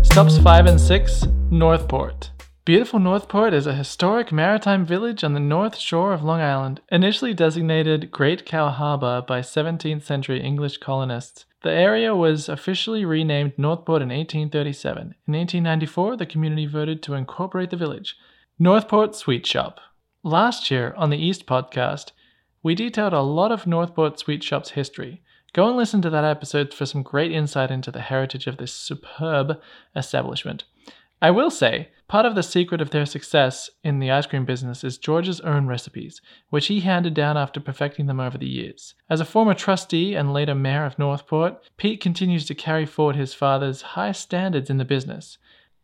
Stops 5 and 6, Northport. Beautiful Northport is a historic maritime village on the north shore of Long Island. Initially designated Great Cow Harbor by 17th century English colonists, the area was officially renamed Northport in 1837. In 1894, the community voted to incorporate the village. Northport Sweet Shop. Last year on the East podcast, we detailed a lot of Northport Sweet Shop's history. Go and listen to that episode for some great insight into the heritage of this superb establishment. I will say, part of the secret of their success in the ice cream business is George's own recipes, which he handed down after perfecting them over the years. As a former trustee and later mayor of Northport, Pete continues to carry forward his father's high standards in the business.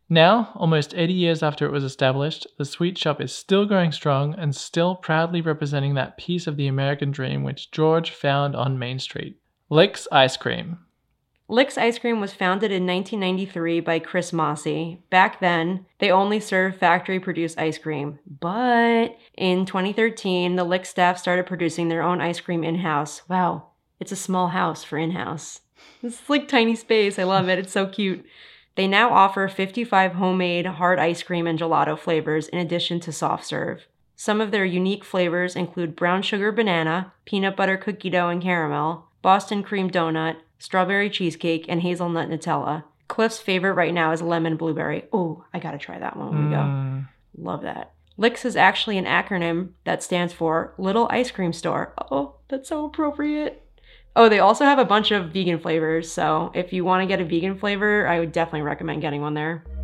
Now, almost 80 years after it was established, the Sweet Shop is still going strong and still proudly representing that piece of the American dream which George found on Main Street. Lick's Ice Cream. Lick's Ice Cream was founded in 1993 by Chris Mossy. Back then, they only served factory-produced ice cream. But in 2013, the Lick staff started producing their own ice cream in-house. Wow, it's a small house for in-house. It's like tiny space. I love it. It's so cute. They now offer 55 homemade hard ice cream and gelato flavors in addition to soft serve. Some of their unique flavors include brown sugar banana, peanut butter cookie dough and caramel, Boston cream donut, strawberry cheesecake, and hazelnut Nutella. Cliff's favorite right now is lemon blueberry. Oh, I gotta try that one when we go. Love that. Lick's is actually an acronym that stands for Little Ice Cream Store. Oh, that's so appropriate. Oh, they also have a bunch of vegan flavors, so if you want to get a vegan flavor, I would definitely recommend getting one there.